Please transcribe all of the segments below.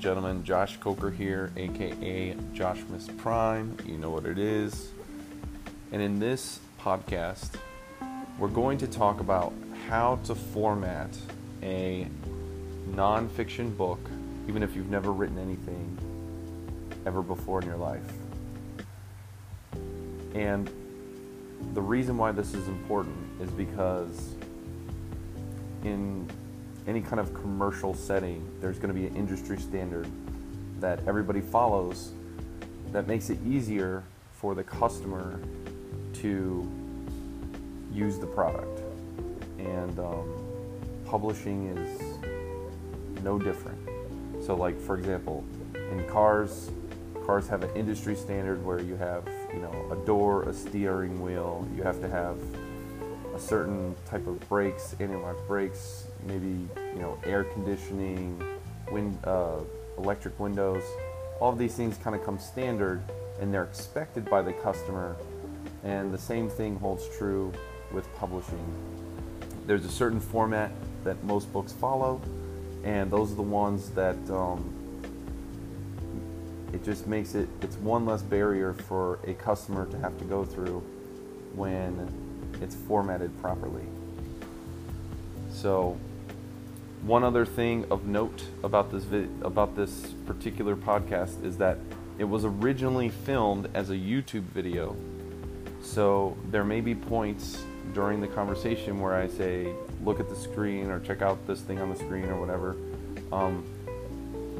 and gentlemen, Josh Coker here, aka Josh Miss Prime. You know what it is. And in this podcast, we're going to talk about how to format a nonfiction book, even if you've never written anything ever before in your life. And the reason why this is important is because in any kind of commercial setting, there's going to be an industry standard that everybody follows that makes it easier for the customer to use the product. And publishing is no different. So like, for example, in cars have an industry standard where you have, a door, a steering wheel, you have to have a certain type of brakes, anti-lock brakes, maybe, air conditioning, electric windows. All of these things kind of come standard and they're expected by the customer. And the same thing holds true with publishing. There's a certain format that most books follow, and those are the ones that it just makes it's one less barrier for a customer to have to go through when it's formatted properly. So one other thing of note about this particular podcast is that it was originally filmed as a YouTube video. So there may be points during the conversation where I say, look at the screen or check out this thing on the screen or whatever.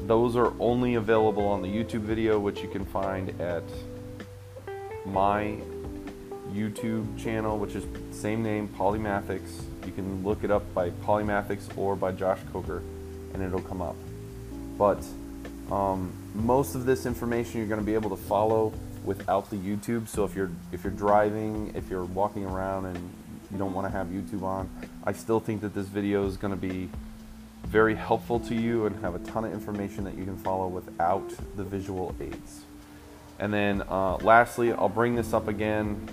Those are only available on the YouTube video, which you can find at my YouTube channel, which is same name, Polymathics. You can look it up by Polymathics or by Josh Coker, and it'll come up. But most of this information you're going to be able to follow without the YouTube. So if you're driving, if you're walking around and you don't want to have YouTube on, I still think that this video is going to be very helpful to you and have a ton of information that you can follow without the visual aids. And then lastly, I'll bring this up again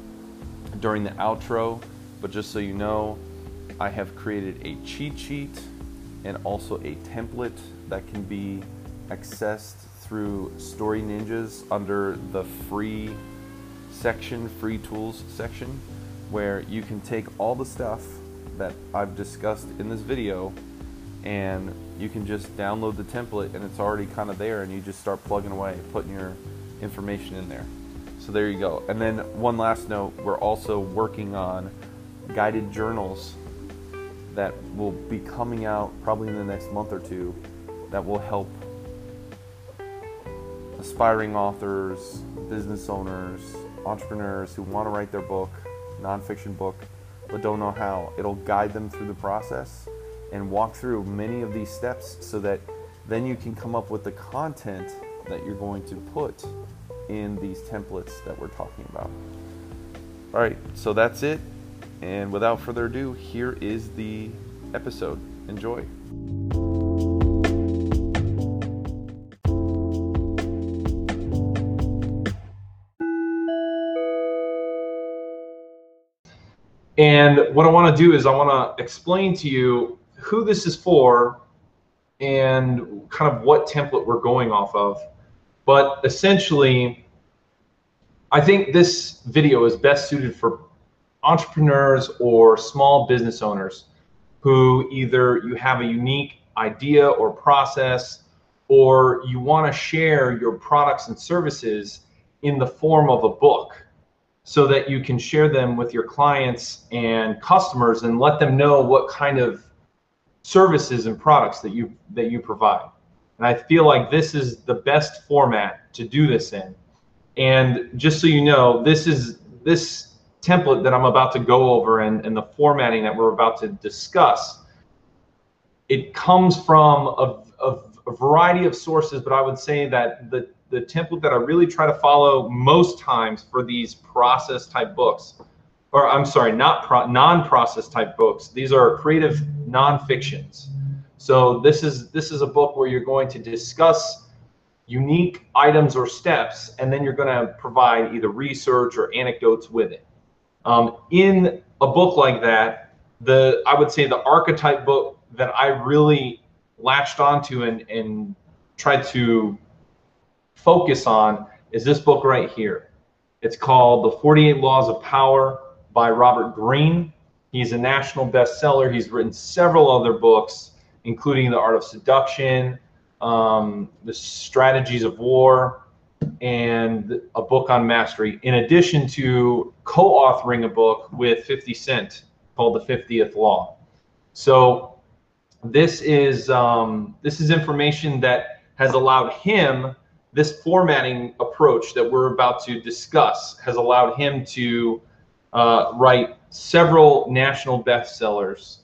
during the outro, but just so you know, I have created a cheat sheet and also a template that can be accessed through Story Ninjas under the free tools section, where you can take all the stuff that I've discussed in this video and you can just download the template and it's already kind of there, and you just start plugging away, putting your information in there. So there you go. And then one last note, we're also working on guided journals that will be coming out probably in the next month or two that will help aspiring authors, business owners, entrepreneurs who want to write their book, nonfiction book, but don't know how. It'll guide them through the process and walk through many of these steps so that then you can come up with the content that you're going to put in these templates that we're talking about. All right, so that's it. And without further ado, here is the episode. Enjoy. And what I want to do is I want to explain to you who this is for and kind of what template we're going off of. But essentially, I think this video is best suited for entrepreneurs or small business owners who either you have a unique idea or process, or you want to share your products and services in the form of a book, so that you can share them with your clients and customers and let them know what kind of services and products that you provide. And I feel like this is the best format to do this in. And just so you know, this template that I'm about to go over and the formatting that we're about to discuss, it comes from a variety of sources, but I would say that the template that I really try to follow most times for these process type books, or I'm sorry, non-process type books. These are creative non-fictions. So this is a book where you're going to discuss unique items or steps, and then you're going to provide either research or anecdotes with it. In a book like that, I would say the archetype book that I really latched onto and tried to focus on is this book right here. It's called The 48 Laws of Power by Robert Greene. He's a national bestseller. He's written several other books, including The Art of Seduction, The Strategies of War, and a book on mastery, in addition to co-authoring a book with 50 Cent called The 50th Law. So this is information that has allowed him, this formatting approach that we're about to discuss has allowed him to write several national bestsellers.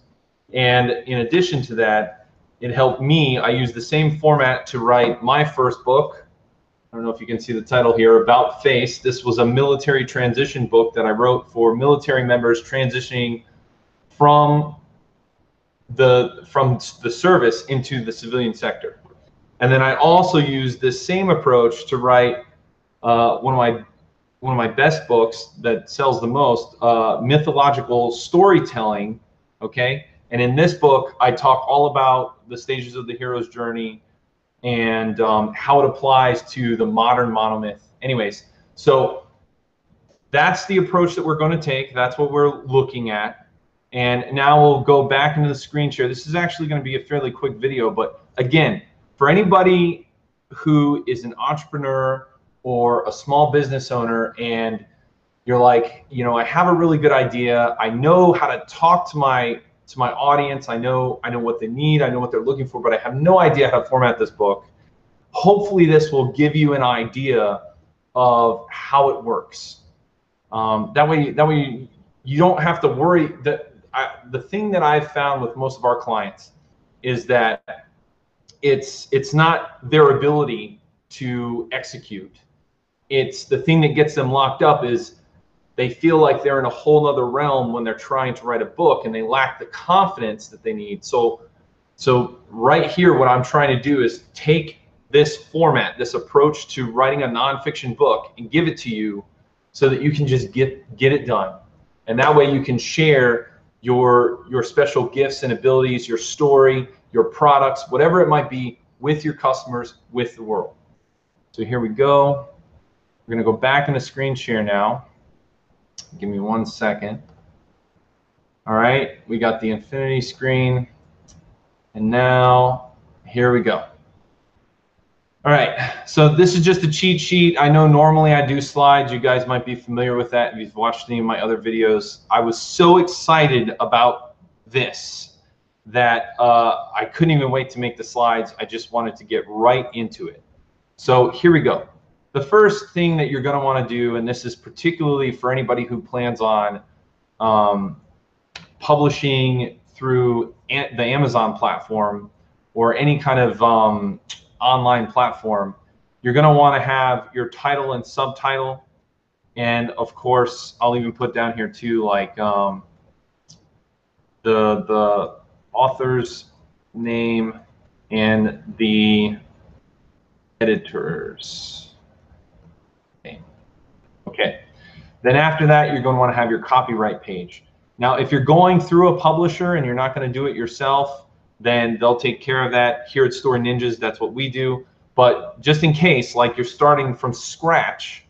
And in addition to that, it helped me. I used the same format to write my first book. I don't know if you can see the title here, About Face. This was a military transition book that I wrote for military members transitioning from the service into the civilian sector. And then I also used this same approach to write one of my best books that sells the most, mythological storytelling. Okay, and in this book, I talk all about the stages of the hero's journey and how it applies to the modern monomyth. Anyways, so that's the approach that we're going to take. That's what we're looking at. And now we'll go back into the screen share. This is actually going to be a fairly quick video, but again, for anybody who is an entrepreneur or a small business owner and you're like, you know, I have a really good idea. I know how to talk to my audience. I know what they need. I know what they're looking for, but I have no idea how to format this book. Hopefully this will give you an idea of how it works. That way you don't have to worry. The thing that I've found with most of our clients is that it's not their ability to execute. It's the thing that gets them locked up is they feel like they're in a whole other realm when they're trying to write a book and they lack the confidence that they need. So right here, what I'm trying to do is take this format, this approach to writing a nonfiction book and give it to you so that you can just get it done. And that way you can share your special gifts and abilities, your story, your products, whatever it might be, with your customers, with the world. So here we go. We're going to go back in the screen share now. Give me 1 second. All right, we got the infinity screen. And now here we go. All right, so this is just a cheat sheet. I know normally I do slides. You guys might be familiar with that if you've watched any of my other videos. I was so excited about this that I couldn't even wait to make the slides. I just wanted to get right into it. So here we go. The first thing that you're going to want to do, and this is particularly for anybody who plans on publishing through the Amazon platform or any kind of online platform, you're going to want to have your title and subtitle. And of course, I'll even put down here too, like the author's name and the editor's. Okay, then after that, you're going to want to have your copyright page. Now, if you're going through a publisher and you're not going to do it yourself, then they'll take care of that. Here at Story Ninjas, that's what we do. But just in case, like you're starting from scratch,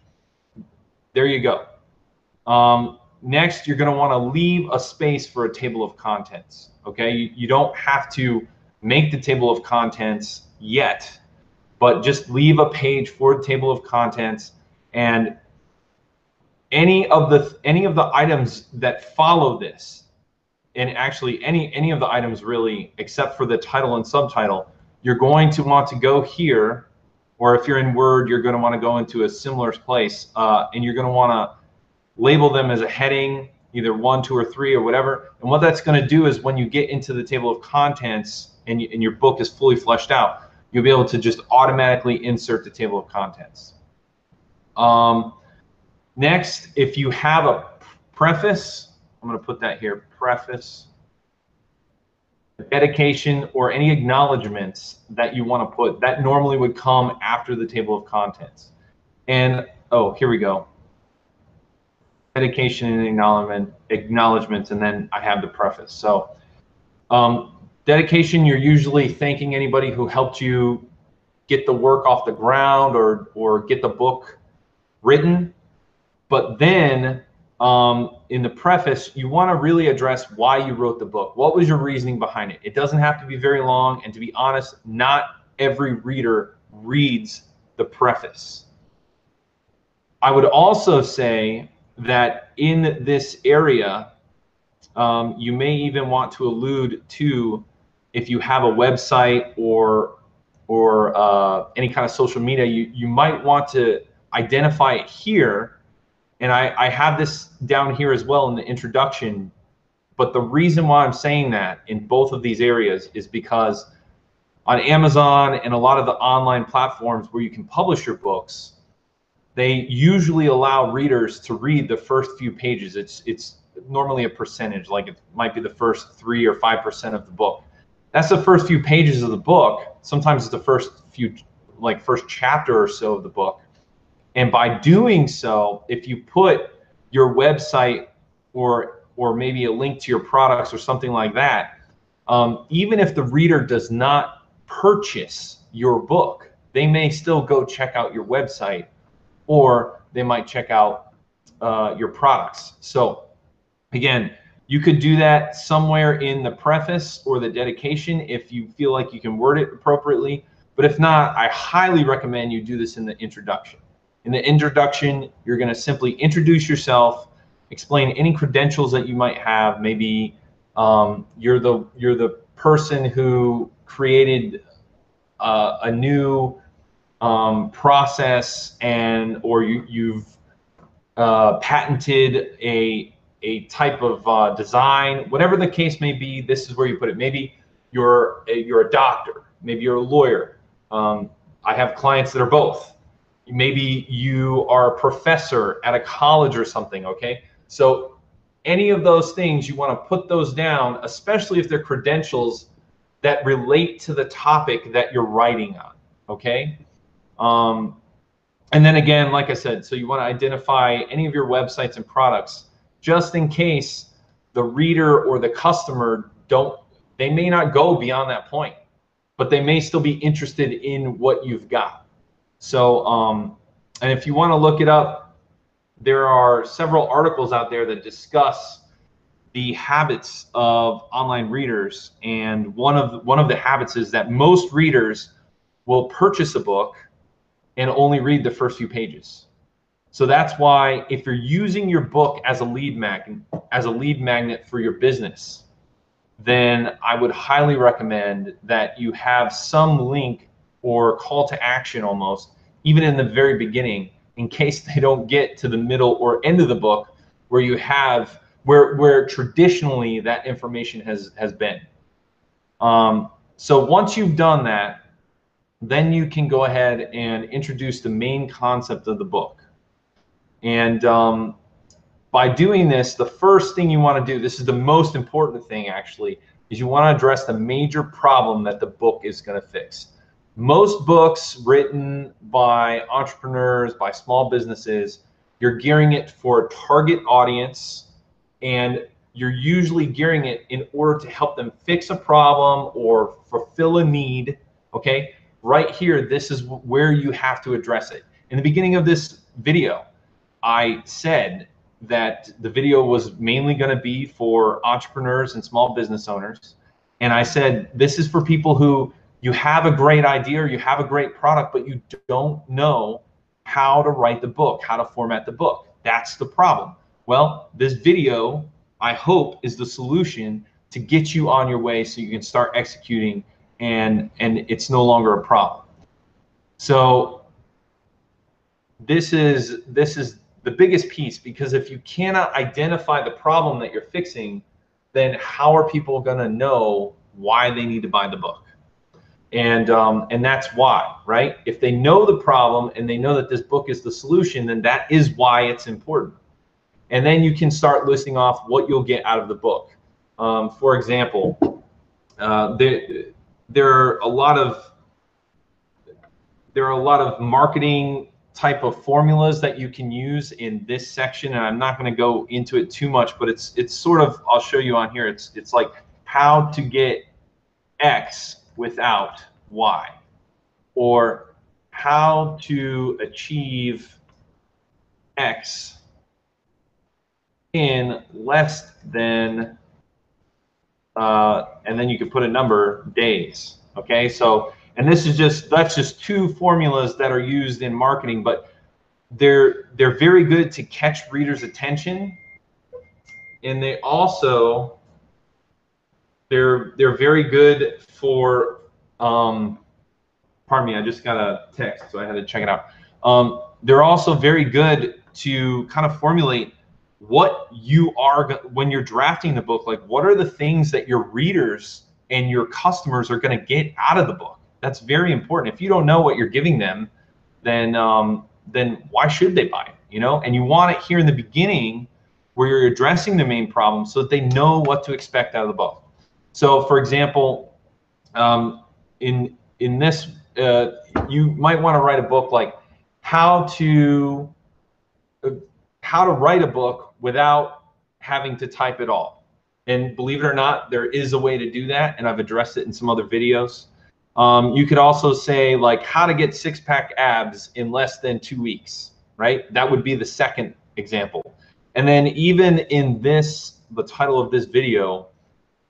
there you go. Next, you're going to want to leave a space for a table of contents. Okay, you don't have to make the table of contents yet, but just leave a page for a table of contents. And any of the items that follow this, and actually any of the items really, except for the title and subtitle, you're going to want to go here, or if you're in Word, you're going to want to go into a similar place, and you're going to want to label them as a heading, either 1, 2, or 3, or whatever. And what that's going to do is when you get into the table of contents and your book is fully fleshed out, you'll be able to just automatically insert the table of contents. Next, if you have a preface, I'm going to put that here, preface, dedication, or any acknowledgments that you want to put, that normally would come after the table of contents. And, oh, here we go. Dedication and acknowledgments, and then I have the preface. So, dedication, you're usually thanking anybody who helped you get the work off the ground or get the book written. But then in the preface, you want to really address why you wrote the book. What was your reasoning behind it? It doesn't have to be very long. And to be honest, not every reader reads the preface. I would also say that in this area, you may even want to allude to, if you have a website or any kind of social media, you might want to identify it here. And I have this down here as well in the introduction. But the reason why I'm saying that in both of these areas is because on Amazon and a lot of the online platforms where you can publish your books, they usually allow readers to read the first few pages. It's normally a percentage, like it might be the first 3 or 5% of the book. That's the first few pages of the book. Sometimes it's the first chapter or so of the book. And by doing so, if you put your website or maybe a link to your products or something like that, even if the reader does not purchase your book, they may still go check out your website, or they might check out your products. So again, you could do that somewhere in the preface or the dedication if you feel like you can word it appropriately. But if not, I highly recommend you do this in the introduction. In the introduction, you're going to simply introduce yourself, explain any credentials that you might have. Maybe you're the person who created a new process, and or you've patented a type of design, whatever the case may be. This is where you put it. Maybe you're a doctor, maybe you're a lawyer. I have clients that are both. Maybe you are a professor at a college or something, okay? So any of those things, you want to put those down, especially if they're credentials that relate to the topic that you're writing on, okay? And then again, like I said, so you want to identify any of your websites and products, just in case the reader or the customer they may not go beyond that point, but they may still be interested in what you've got. So, and if you want to look it up, there are several articles out there that discuss the habits of online readers. And one of the habits is that most readers will purchase a book and only read the first few pages. So that's why if you're using your book as a lead magnet for your business, then I would highly recommend that you have some link or call to action almost, even in the very beginning, in case they don't get to the middle or end of the book where you have where traditionally that information has been. So once you've done that, then you can go ahead and introduce the main concept of the book. And by doing this, the first thing you want to do, this is the most important thing actually, is you want to address the major problem that the book is going to fix. Most books written by entrepreneurs, by small businesses, you're gearing it for a target audience, and you're usually gearing it in order to help them fix a problem or fulfill a need, okay? Right here, this is where you have to address it. In the beginning of this video, I said that the video was mainly going to be for entrepreneurs and small business owners. And I said, this is for people who you have a great idea or you have a great product, but you don't know how to write the book, how to format the book. That's the problem. Well, this video, I hope, is the solution to get you on your way so you can start executing and it's no longer a problem. So this is the biggest piece, because if you cannot identify the problem that you're fixing, then how are people going to know why they need to buy the book? And that's why, right? If they know the problem and they know that this book is the solution, then that is why it's important. And then you can start listing off what you'll get out of the book. For example, there are a lot of marketing type of formulas that you can use in this section, and I'm not going to go into it too much, but it's sort of, I'll show you on here, it's like how to get X without Y. or how to achieve X in less than, and then you could put a number, days. Okay, so, and this is just, that's just two formulas that are used in marketing, but they're very good to catch readers' attention, and they also, they're very good for, pardon me, I just got a text, so I had to check it out. They're also very good to kind of formulate what you are, when you're drafting the book, like what are the things that your readers and your customers are going to get out of the book? That's very important. If you don't know what you're giving them, then why should they buy it? You know, and you want it here in the beginning where you're addressing the main problem so that they know what to expect out of the book. So, for example, in this, you might want to write a book like how to write a book without having to type it all. And believe it or not, there is a way to do that, and I've addressed it in some other videos. You could also say like how to get six-pack abs in less than 2 weeks, right? That would be the second example. And then even in this, the title of this video,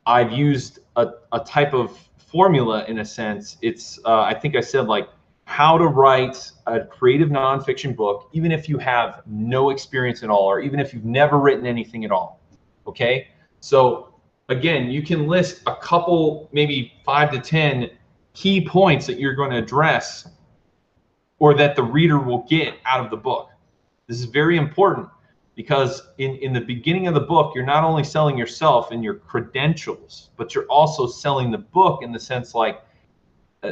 I've used a type of formula in a sense. It's, I think I said like how to write a creative nonfiction book, even if you have no experience at all, or even if you've never written anything at all, okay? So again, you can list a couple, maybe 5 to 10 key points that you're going to address or that the reader will get out of the book. This is very important because in the beginning of the book, you're not only selling yourself and your credentials, but you're also selling the book in the sense like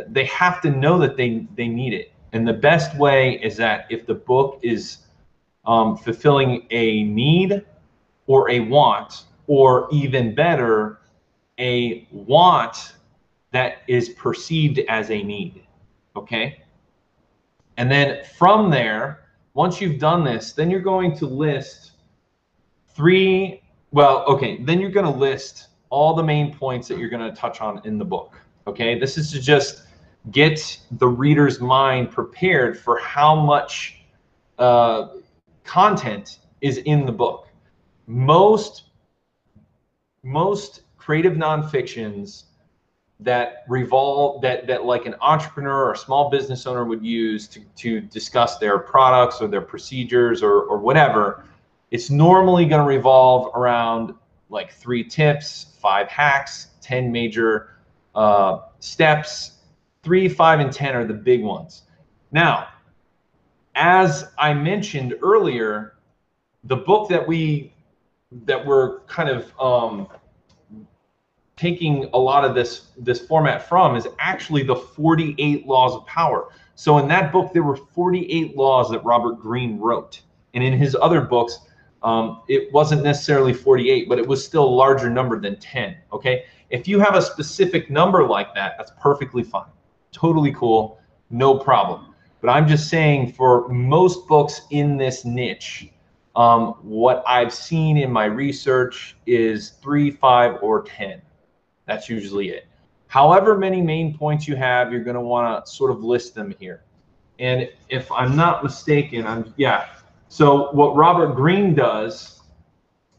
they have to know that they need it. And the best way is that if the book is fulfilling a need or a want, or even better, a want that is perceived as a need, okay? And then from there, once you've done this, then you're going to list list all the main points that you're going to touch on in the book, okay? This is to just get the reader's mind prepared for how much content is in the book. Most creative nonfictions that revolve, that like an entrepreneur or a small business owner would use to discuss their products or their procedures or whatever, it's normally going to revolve around like 3 tips, 5 hacks, 10 major steps. 3, 5, and 10 are the big ones. Now, as I mentioned earlier, the book that we're kind of taking a lot of this format from is actually the 48 Laws of Power. So in that book, there were 48 laws that Robert Greene wrote. And in his other books, it wasn't necessarily 48, but it was still a larger number than 10, okay? If you have a specific number like that, that's perfectly fine. Totally cool, no problem. But I'm just saying for most books in this niche, what I've seen in my research is 3, 5, or 10. That's usually it. However many main points you have, you're going to want to sort of list them here. And if I'm not mistaken, so what Robert Greene does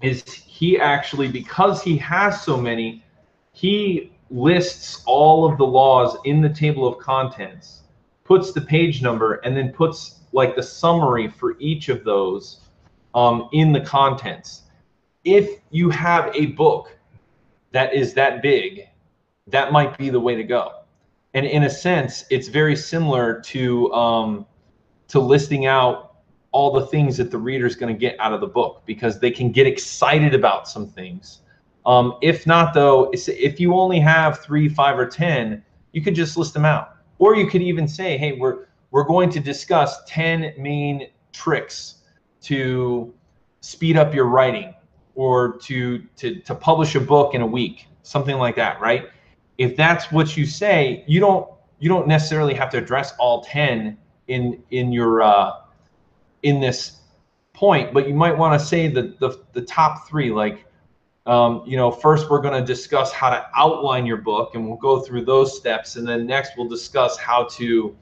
is he actually, because he has so many, he lists all of the laws in the table of contents, puts the page number, and then puts like the summary for each of those in the contents. If you have a book that is that big, that might be the way to go. And in a sense, it's very similar to listing out all the things that the reader's going to get out of the book, because they can get excited about some things. If not, though, if you only have 3, 5, or 10, you could just list them out. Or you could even say, hey, we're going to discuss 10 main tricks to speed up your writing, or to publish a book in a week, something like that, right? If that's what you say, you don't necessarily have to address all 10 in this point, but you might want to say the top 3, like you know, first we're going to discuss how to outline your book, and we'll go through those steps, and then next we'll discuss how to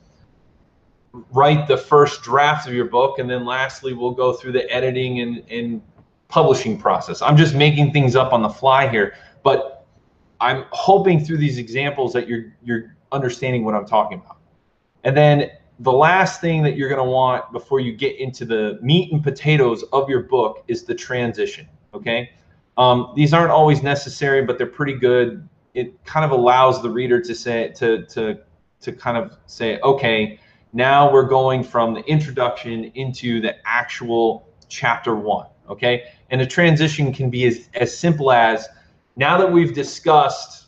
write the first draft of your book, and then lastly we'll go through the editing and publishing process. I'm just making things up on the fly here, but I'm hoping through these examples that you're understanding what I'm talking about. And then the last thing that you're going to want before you get into the meat and potatoes of your book is the transition. Okay, these aren't always necessary, but they're pretty good. It kind of allows the reader to say to kind of say, okay, now we're going from the introduction into the actual chapter one. Okay, and a transition can be as simple as, now that we've discussed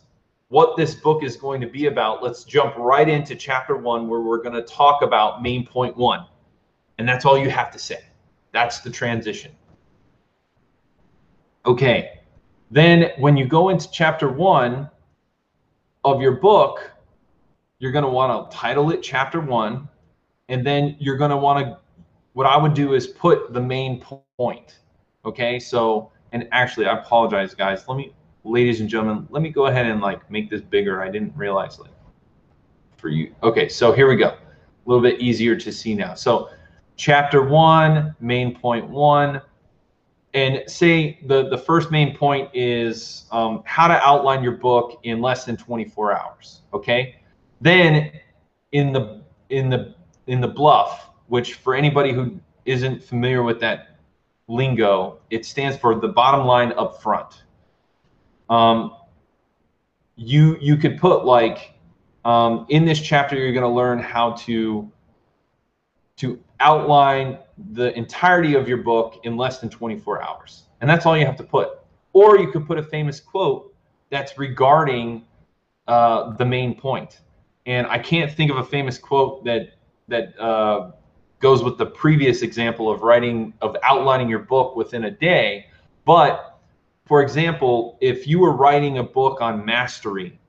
what this book is going to be about, let's jump right into chapter one, where we're going to talk about main point one. And that's all you have to say. That's the transition. Okay, then when you go into chapter one of your book, you're going to want to title it chapter one, and then you're going to want to, what I would do is put the main point. Okay, so, and actually I apologize guys, let me, ladies and gentlemen, let me go ahead and like make this bigger. I didn't realize like for you. Okay, so here we go, a little bit easier to see now. So chapter one, main point one, and say the first main point is how to outline your book in less than 24 hours. Okay, then in the bluff, which for anybody who isn't familiar with that lingo, it stands for the bottom line up front. You could put like, in this chapter you're going to learn how to outline the entirety of your book in less than 24 hours. And that's all you have to put. Or you could put a famous quote that's regarding the main point. And I can't think of a famous quote that goes with the previous example of outlining your book within a day. But for example, if you were writing a book on mastery,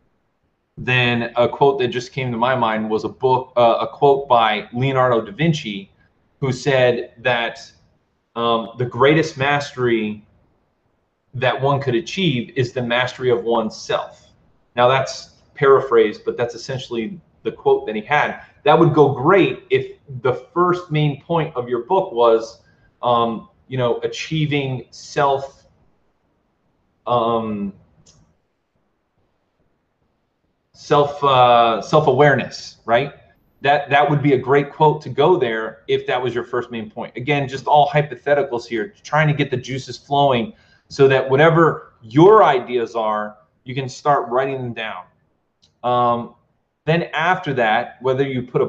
then a quote that just came to my mind was a quote by Leonardo da Vinci, who said that the greatest mastery that one could achieve is the mastery of oneself. Now that's paraphrased, but that's essentially the quote that he had. That would go great if the first main point of your book was, you know, achieving self, self-awareness, right? That would be a great quote to go there if that was your first main point. Again, just all hypotheticals here, trying to get the juices flowing so that whatever your ideas are, you can start writing them down. Then after that, whether you put the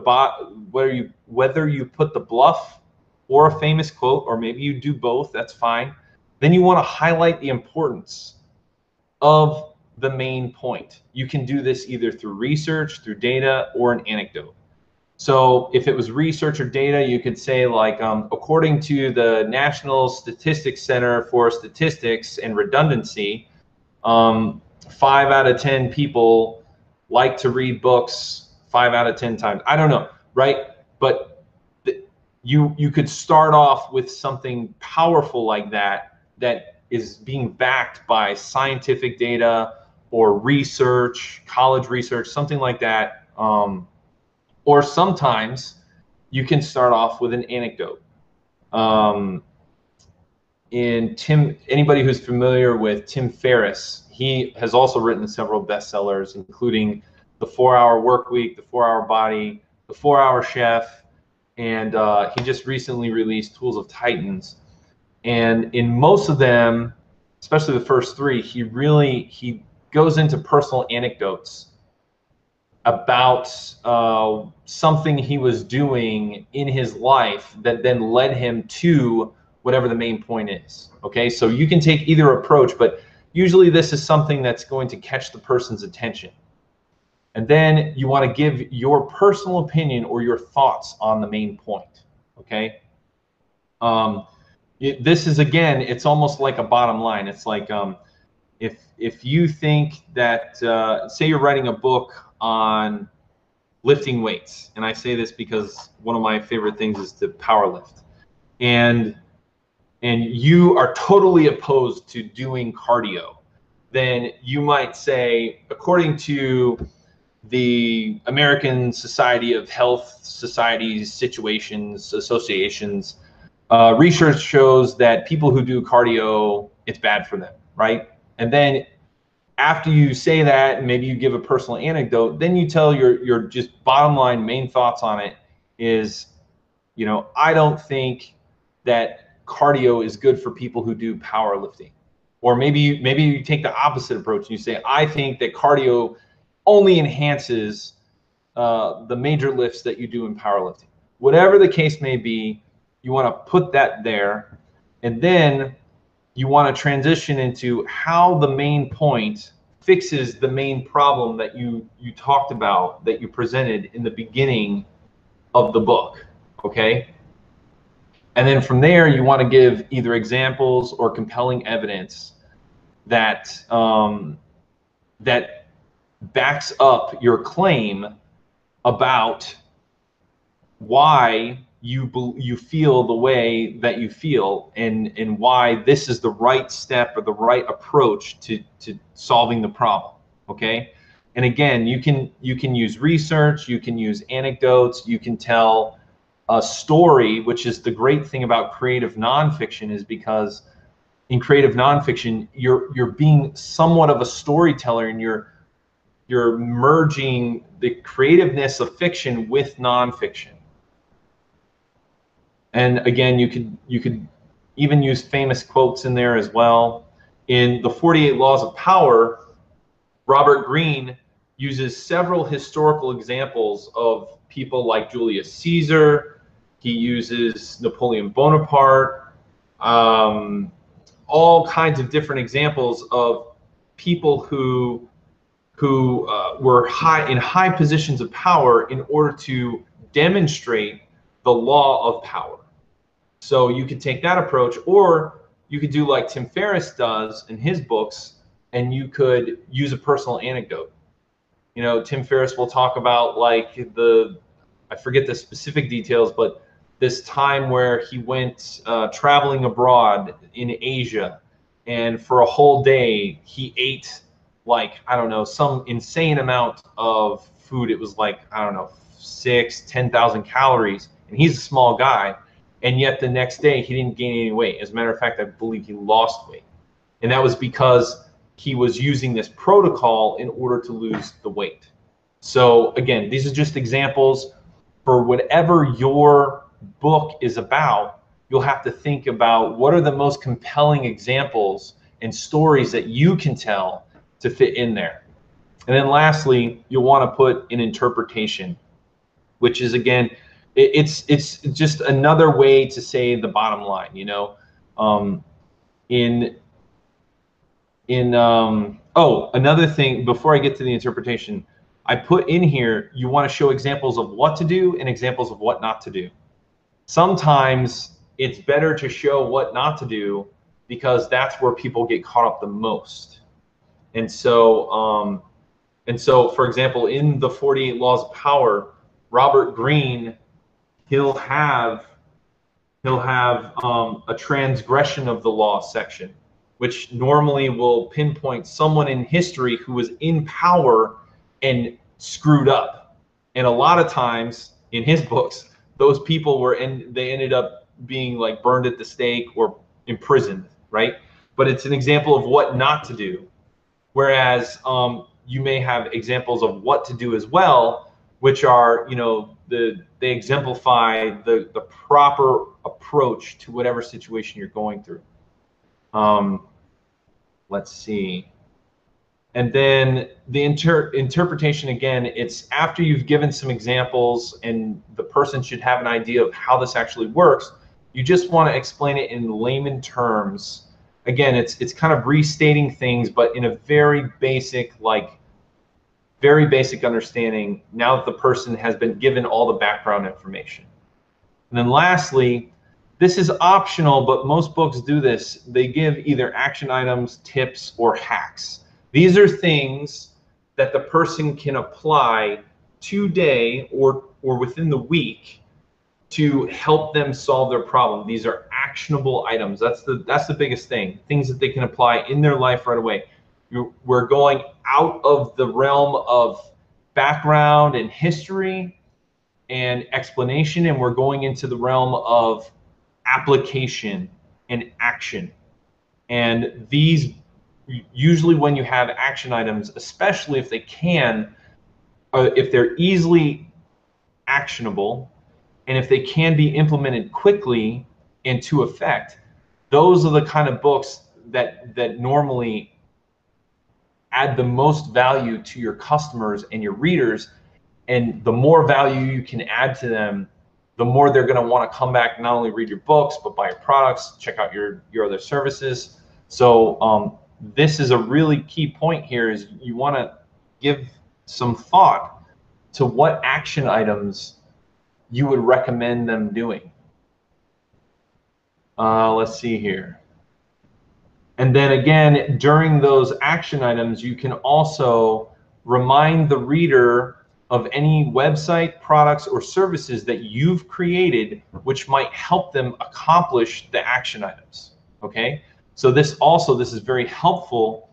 bluff or a famous quote, or maybe you do both, that's fine. Then you want to highlight the importance of the main point. You can do this either through research, through data, or an anecdote. So if it was research or data, you could say like, according to the National Statistics Center for Statistics and Redundancy, 5 out of 10 people like to read books 5 out of 10 times. I don't know, right? But you could start off with something powerful like that, that is being backed by scientific data or research, college research, something like that. Or sometimes you can start off with an anecdote. Anybody who's familiar with Tim Ferriss, he has also written several bestsellers, including The 4-Hour Workweek, The 4-Hour Body, The 4-Hour Chef, and he just recently released Tools of Titans. And in most of them, especially the first three, he goes into personal anecdotes about something he was doing in his life that then led him to whatever the main point is. Okay, so you can take either approach, but usually this is something that's going to catch the person's attention. And then you want to give your personal opinion or your thoughts on the main point. Okay, this is, again, it's almost like a bottom line. It's like, if you think that, say you're writing a book on lifting weights, and I say this because one of my favorite things is to power lift, and you are totally opposed to doing cardio, then you might say, according to the American Society of Health Societies, Situations, Associations, research shows that people who do cardio, it's bad for them, right? And then after you say that, maybe you give a personal anecdote, then you tell your just bottom line main thoughts on it is, you know, I don't think that cardio is good for people who do powerlifting. Or maybe you take the opposite approach and you say, I think that cardio only enhances the major lifts that you do in powerlifting. Whatever the case may be, you want to put that there, and then you want to transition into how the main point fixes the main problem that you talked about, that you presented in the beginning of the book, okay? And then from there, you want to give either examples or compelling evidence that that backs up your claim about why you feel the way that you feel, and why this is the right step or the right approach to solving the problem, okay? And again, you can use research, you can use anecdotes, you can tell a story, which is the great thing about creative nonfiction, is because in creative nonfiction, you're being somewhat of a storyteller, and you're merging the creativeness of fiction with nonfiction. And again, you could even use famous quotes in there as well. In The 48 Laws of Power, Robert Greene uses several historical examples of people like Julius Caesar. He uses Napoleon Bonaparte, all kinds of different examples of people who were in high positions of power in order to demonstrate the law of power. So you could take that approach, or you could do like Tim Ferriss does in his books, and you could use a personal anecdote. You know, Tim Ferriss will talk about like I forget the specific details, but this time where he went traveling abroad in Asia, and for a whole day he ate like, I don't know, some insane amount of food. It was like, I don't know, 10,000 calories. And he's a small guy, and yet the next day he didn't gain any weight. As a matter of fact, I believe he lost weight. And that was because he was using this protocol in order to lose the weight. So again, these are just examples. For whatever your book is about, you'll have to think about what are the most compelling examples and stories that you can tell to fit in there. And then lastly, you'll want to put an interpretation, which is, again, it's just another way to say the bottom line, you know. Oh, another thing before I get to the interpretation, I put in here, you want to show examples of what to do and examples of what not to do. Sometimes it's better to show what not to do, because that's where people get caught up the most. And so, for example, in The 48 Laws of Power, Robert Greene, he'll have a transgression of the law section, which normally will pinpoint someone in history who was in power and screwed up. And a lot of times in his books, those people they ended up being like burned at the stake or imprisoned, right? But it's an example of what not to do. Whereas you may have examples of what to do as well, which are, you know, they exemplify the proper approach to whatever situation you're going through. Let's see. And then the interpretation, again, it's after you've given some examples and the person should have an idea of how this actually works, you just want to explain it in layman terms. Again, it's kind of restating things, but in a very basic, understanding, now that the person has been given all the background information. And then lastly, this is optional, but most books do this. They give either action items, tips, or hacks. These are things that the person can apply today or within the week to help them solve their problem. These are actionable items. That's the biggest thing, things that they can apply in their life right away. We're going out of the realm of background and history and explanation, and we're going into the realm of application and action. And these, usually when you have action items, especially if they can, if they're easily actionable, and if they can be implemented quickly and to effect, those are the kind of books that normally add the most value to your customers and your readers. And the more value you can add to them, the more they're going to want to come back, not only read your books, but buy your products, check out your other services. So this is a really key point here, is you want to give some thought to what action items you would recommend them doing. Let's see here. And then again, during those action items, you can also remind the reader of any website, products, or services that you've created, which might help them accomplish the action items. Okay? So this is very helpful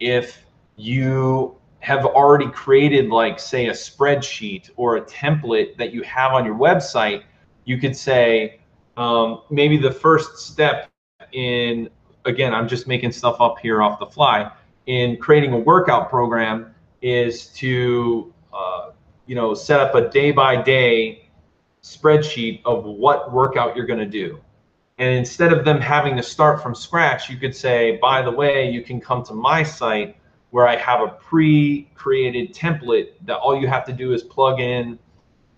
if you have already created, like, say, a spreadsheet or a template that you have on your website. You could say, maybe the first step in, again, I'm just making stuff up here off the fly, in creating a workout program is to set up a day-by-day spreadsheet of what workout you're going to do. And instead of them having to start from scratch, you could say, by the way, you can come to my site where I have a pre-created template that all you have to do is plug in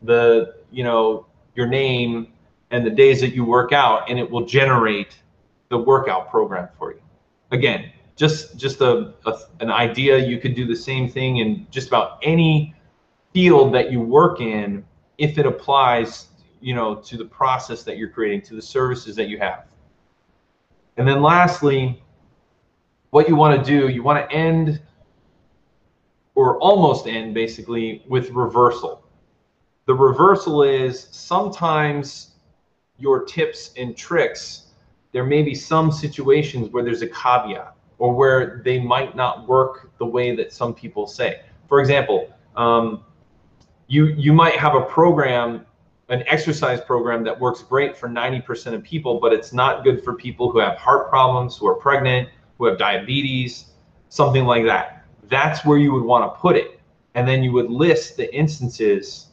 the, your name and the days that you work out, and it will generate the workout program for you. Again, just an idea. You could do the same thing in just about any field that you work in, if it applies, to the process that you're creating, to the services that you have. And then lastly, what you want to do, you want to end, or almost end basically, with reversal. The reversal is sometimes your tips and tricks, there may be some situations where there's a caveat, or where they might not work the way that some people say. For example, you might have a program, an exercise program that works great for 90% of people, but it's not good for people who have heart problems, who are pregnant, who have diabetes, something like that. That's where you would want to put it. And then you would list the instances.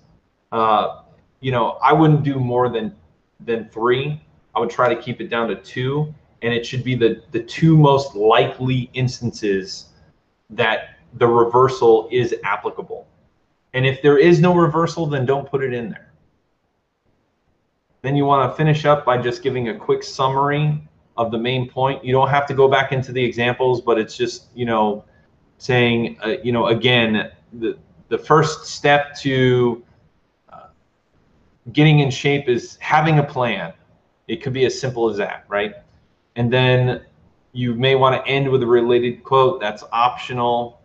I wouldn't do more than three. I would try to keep it down to two, and it should be the two most likely instances that the reversal is applicable. And if there is no reversal, then don't put it in there. Then you want to finish up by just giving a quick summary of the main point. You don't have to go back into the examples, but it's just, saying, again, the first step to getting in shape is having a plan. It could be as simple as that, right? And then you may want to end with a related quote. That's optional.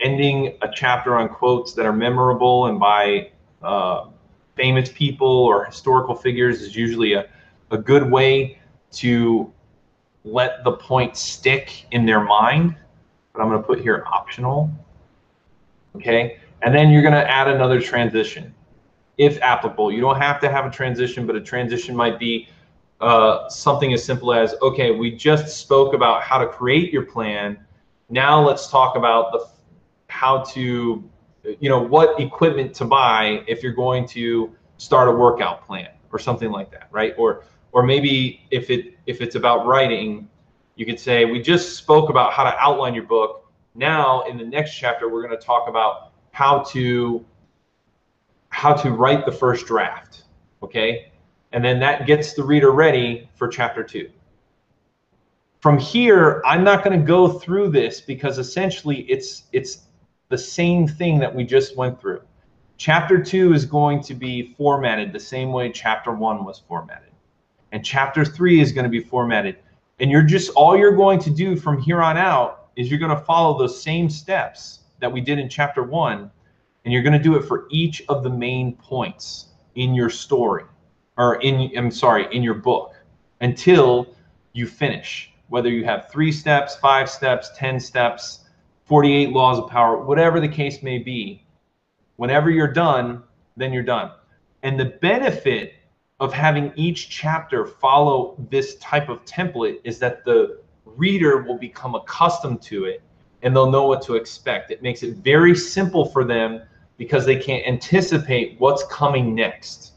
Ending a chapter on quotes that are memorable and by famous people or historical figures is usually a good way to let the point stick in their mind. But I'm going to put here optional. Okay? And then you're going to add another transition, if applicable. You don't have to have a transition, but a transition might be something as simple as, okay, we just spoke about how to create your plan. Now let's talk about how to, what equipment to buy if you're going to start a workout plan or something like that, right? Or maybe if it's about writing, you could say, we just spoke about how to outline your book. Now in the next chapter, we're going to talk about how to write the first draft, okay? And then that gets the reader ready for chapter two. From here, I'm not going to go through this because essentially it's the same thing that we just went through. Chapter two is going to be formatted the same way chapter one was formatted. And chapter three is going to be formatted. And all you're going to do from here on out is you're going to follow those same steps that we did in chapter one, and you're going to do it for each of the main points in your story. In your book, until you finish, whether you have 3 steps, 5 steps, 10 steps, 48 laws of power, whatever the case may be. Whenever you're done, then you're done. And the benefit of having each chapter follow this type of template is that the reader will become accustomed to it and they'll know what to expect. It makes it very simple for them because they can't anticipate what's coming next.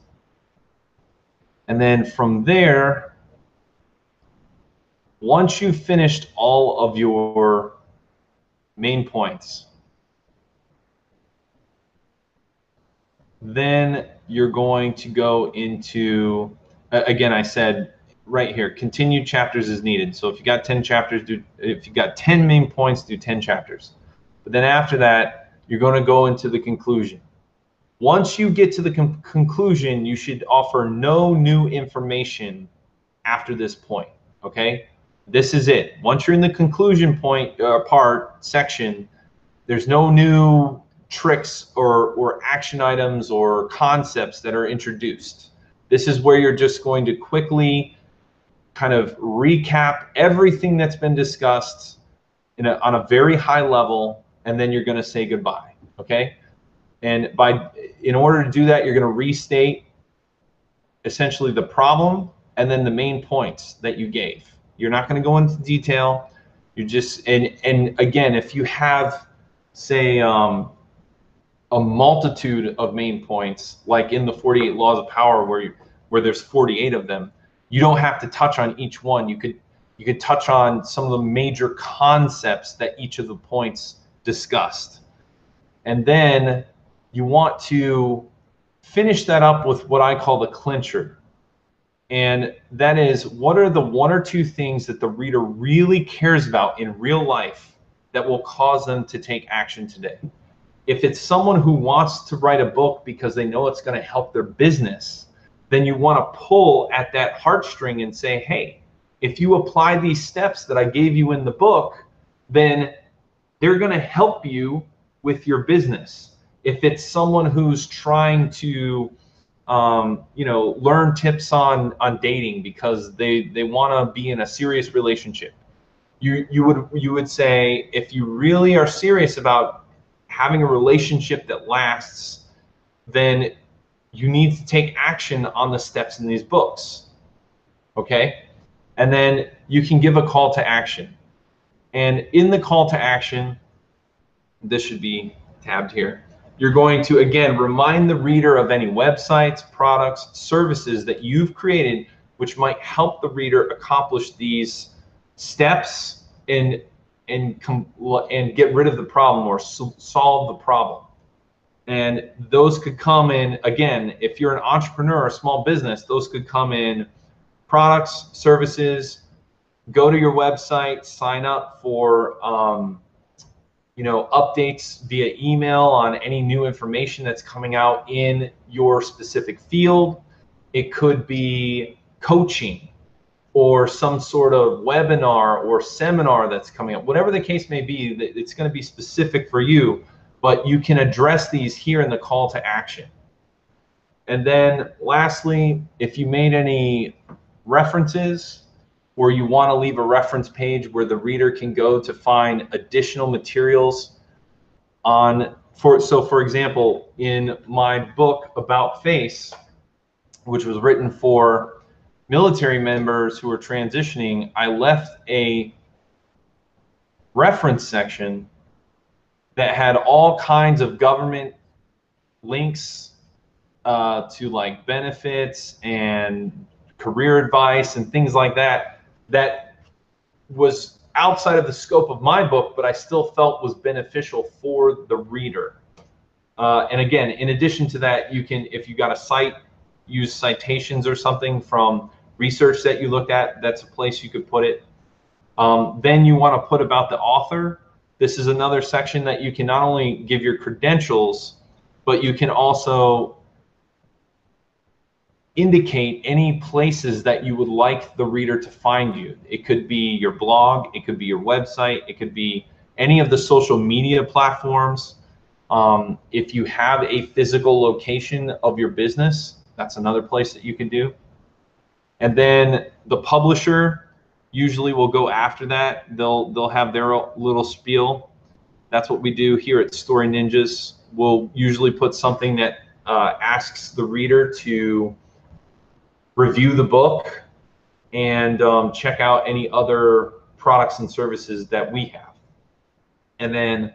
And then from there, once you've finished all of your main points, then you're going to go into, again, I said right here, continued chapters is needed. So if you got 10 chapters, if you got 10 main points, do 10 chapters. But then after that, you're going to go into the conclusion. Once you get to the conclusion, you should offer no new information after this point. Okay, this is it. Once you're in the conclusion point section, there's no new tricks or action items or concepts that are introduced. This is where you're just going to quickly kind of recap everything that's been discussed in on a very high level, and then you're going to say goodbye. Okay, and in order to do that, you're going to restate essentially the problem and then the main points that you gave. You're not going to go into detail. You just and again, if you have, say, a multitude of main points, like in the 48 Laws of Power, where there's 48 of them, you don't have to touch on each one. You could touch on some of the major concepts that each of the points discussed, and then you want to finish that up with what I call the clincher, and that is, what are the one or two things that the reader really cares about in real life that will cause them to take action today? If it's someone who wants to write a book because they know it's going to help their business, then you want to pull at that heartstring and say, hey, if you apply these steps that I gave you in the book, then they're going to help you with your business. If it's someone who's trying to, you know, learn tips on dating because they want to be in a serious relationship, you would say, if you really are serious about having a relationship that lasts, then you need to take action on the steps in these books. Okay, and then you can give a call to action, and in the call to action, this should be tabbed here, you're going to again remind the reader of any websites, products, services that you've created which might help the reader accomplish these steps and get rid of the problem or solve the problem. And those could come in, again, if you're an entrepreneur or a small business, those could come in products, services. Go to your website, sign up for you know, updates via email on any new information that's coming out in your specific field. It could be coaching or some sort of webinar or seminar that's coming up. Whatever the case may be, it's going to be specific for you, but you can address these here in the call to action. And then lastly, if you made any references or you want to leave a reference page where the reader can go to find additional materials on, so for example, in my book About Face, which was written for military members who are transitioning, I left a reference section that had all kinds of government links to like benefits and career advice and things like that, that was outside of the scope of my book, but I still felt was beneficial for the reader. And again, in addition to that, you can, if you got a site, use citations or something from research that you looked at. That's a place you could put it. Then you want to put about the author. This is another section that you can not only give your credentials, but you can also indicate any places that you would like the reader to find you. It could be your blog, it could be your website, it could be any of the social media platforms. If you have a physical location of your business, that's another place that you can do. And then the publisher usually will go after that. They'll have their little spiel. That's what we do here at Story Ninjas. we'll usually put something that asks the reader to review the book and check out any other products and services that we have. And then,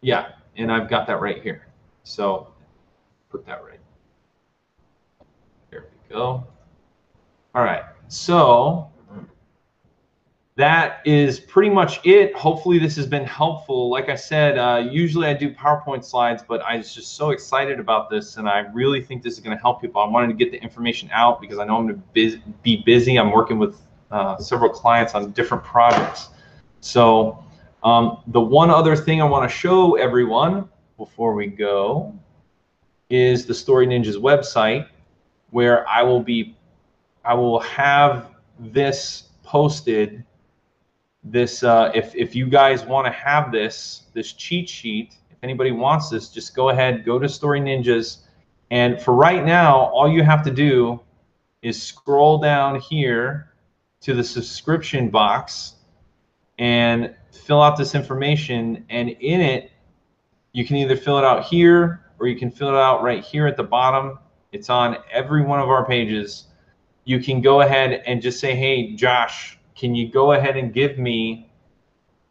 yeah, and I've got that right here. So put that right there we go. All right, so that is pretty much it. Hopefully this has been helpful. Like I said, usually I do PowerPoint slides, but I was just so excited about this, and I really think this is going to help people. I wanted to get the information out because I know I'm going to be busy. I'm working with several clients on different projects. So the one other thing I want to show everyone before we go is the Story Ninjas website, where I will have this posted. This if you guys want to have this cheat sheet, if anybody wants this, just go ahead, go to Story Ninjas, and for right now all you have to do is scroll down here to the subscription box and fill out this information, and in it you can either fill it out here or you can fill it out right here at the bottom. It's on every one of our pages. You can go ahead and just say, hey Josh, can you go ahead and give me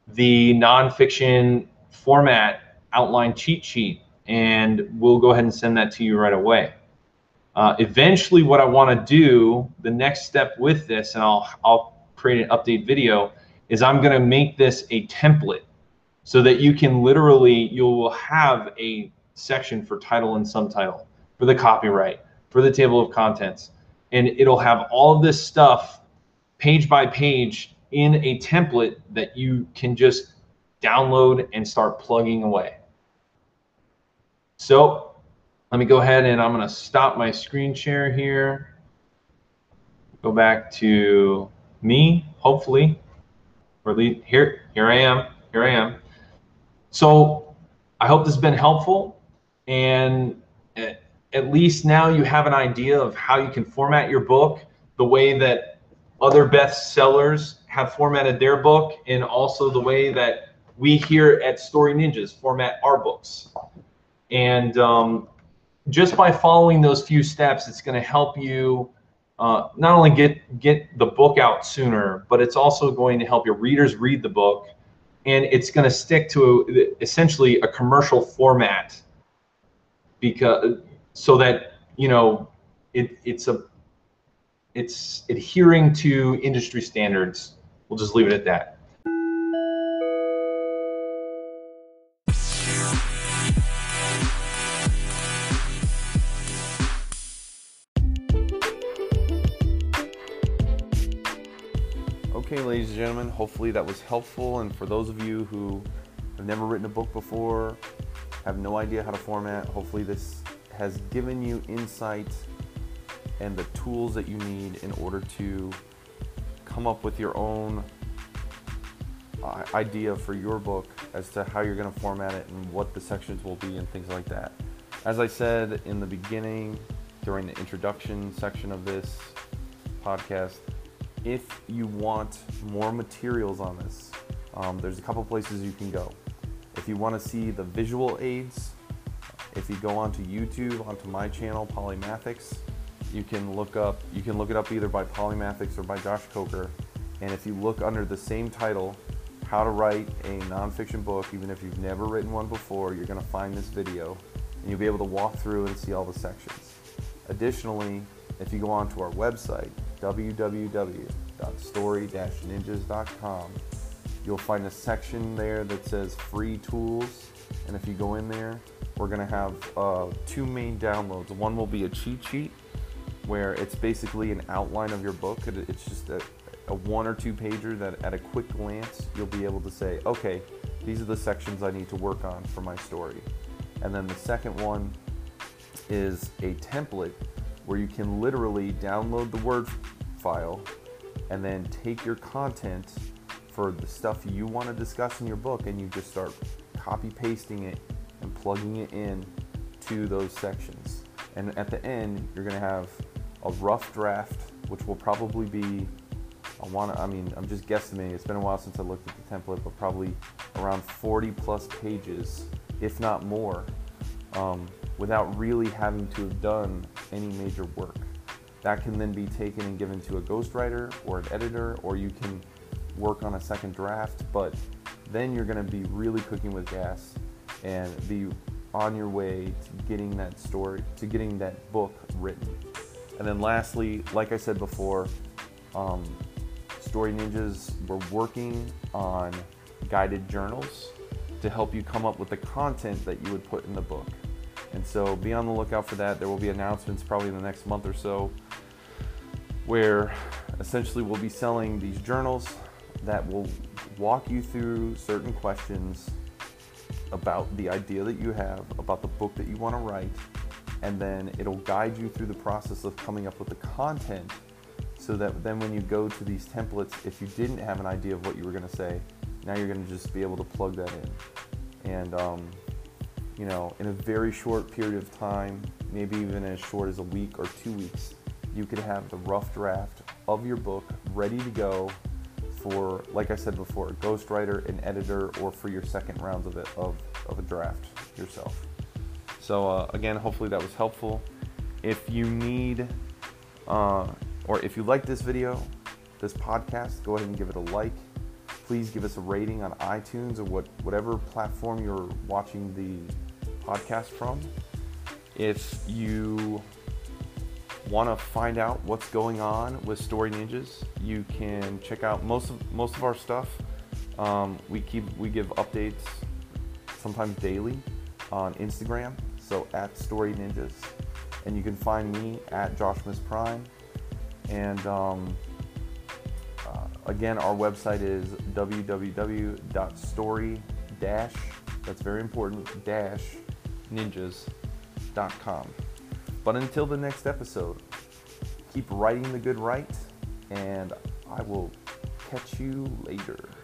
the nonfiction format outline cheat sheet, and we'll go ahead and send that to you right away. Eventually what I want to do, the next step with this, and I'll create an update video, is I'm going to make this a template so that you can literally, you will have a section for title and subtitle, for the copyright, for the table of contents, and it'll have all of this stuff page by page in a template that you can just download and start plugging away. So let me go ahead and I'm going to stop my screen share here. Go back to me, hopefully, or at least here I am. So I hope this has been helpful, and at least now you have an idea of how you can format your book, the way that other bestsellers have formatted their book, and also the way that we here at Story Ninjas format our books. And just by following those few steps, it's going to help you not only get the book out sooner, but it's also going to help your readers read the book, and it's going to stick to essentially a commercial format, because so that, you know, it's adhering to industry standards. We'll just leave it at that. Okay, ladies and gentlemen, hopefully that was helpful. And for those of you who have never written a book before, have no idea how to format, hopefully this has given you insight and the tools that you need in order to come up with your own idea for your book as to how you're going to format it and what the sections will be and things like that. As I said in the beginning, during the introduction section of this podcast, if you want more materials on this, there's a couple places you can go. If you want to see the visual aids, if you go onto YouTube, onto my channel, Polymathics, you can look it up either by Polymathics or by Josh Coker, and if you look under the same title, how to write a nonfiction book, even if you've never written one before, you're going to find this video, and you'll be able to walk through and see all the sections. Additionally, if you go onto our website, www.story-ninjas.com, you'll find a section there that says free tools, and if you go in there, we're going to have two main downloads. One will be a cheat sheet, where it's basically an outline of your book. It's just a one or two pager that at a quick glance, you'll be able to say, okay, these are the sections I need to work on for my story. And then the second one is a template where you can literally download the Word file and then take your content for the stuff you want to discuss in your book, and you just start copy pasting it and plugging it in to those sections. And at the end, you're going to have a rough draft, which will probably be, I'm just guesstimating, it's been a while since I looked at the template, but probably around 40 plus pages if not more, without really having to have done any major work. That can then be taken and given to a ghostwriter or an editor, or you can work on a second draft, but then you're going to be really cooking with gas and be on your way to getting that story, to getting that book written. And then lastly, like I said before, Story Ninjas, we're working on guided journals to help you come up with the content that you would put in the book. And so be on the lookout for that. There will be announcements probably in the next month or so where essentially we'll be selling these journals that will walk you through certain questions about the idea that you have, about the book that you want to write, and then it'll guide you through the process of coming up with the content so that then when you go to these templates, if you didn't have an idea of what you were going to say, now you're going to just be able to plug that in. And, you know, in a very short period of time, maybe even as short as a week or 2 weeks, you could have the rough draft of your book ready to go for, like I said before, a ghostwriter, an editor, or for your second rounds of a draft yourself. So again, hopefully that was helpful. If you need, or if you like this video, this podcast, go ahead and give it a like. Please give us a rating on iTunes or whatever platform you're watching the podcast from. If you want to find out what's going on with Story Ninjas, you can check out most of our stuff. We give updates sometimes daily on Instagram, so at Story Ninjas, and you can find me at Josh Miss Prime. And again, our website is www.story- that's very important -ninjas.com. But until the next episode, keep writing the good right, and I will catch you later.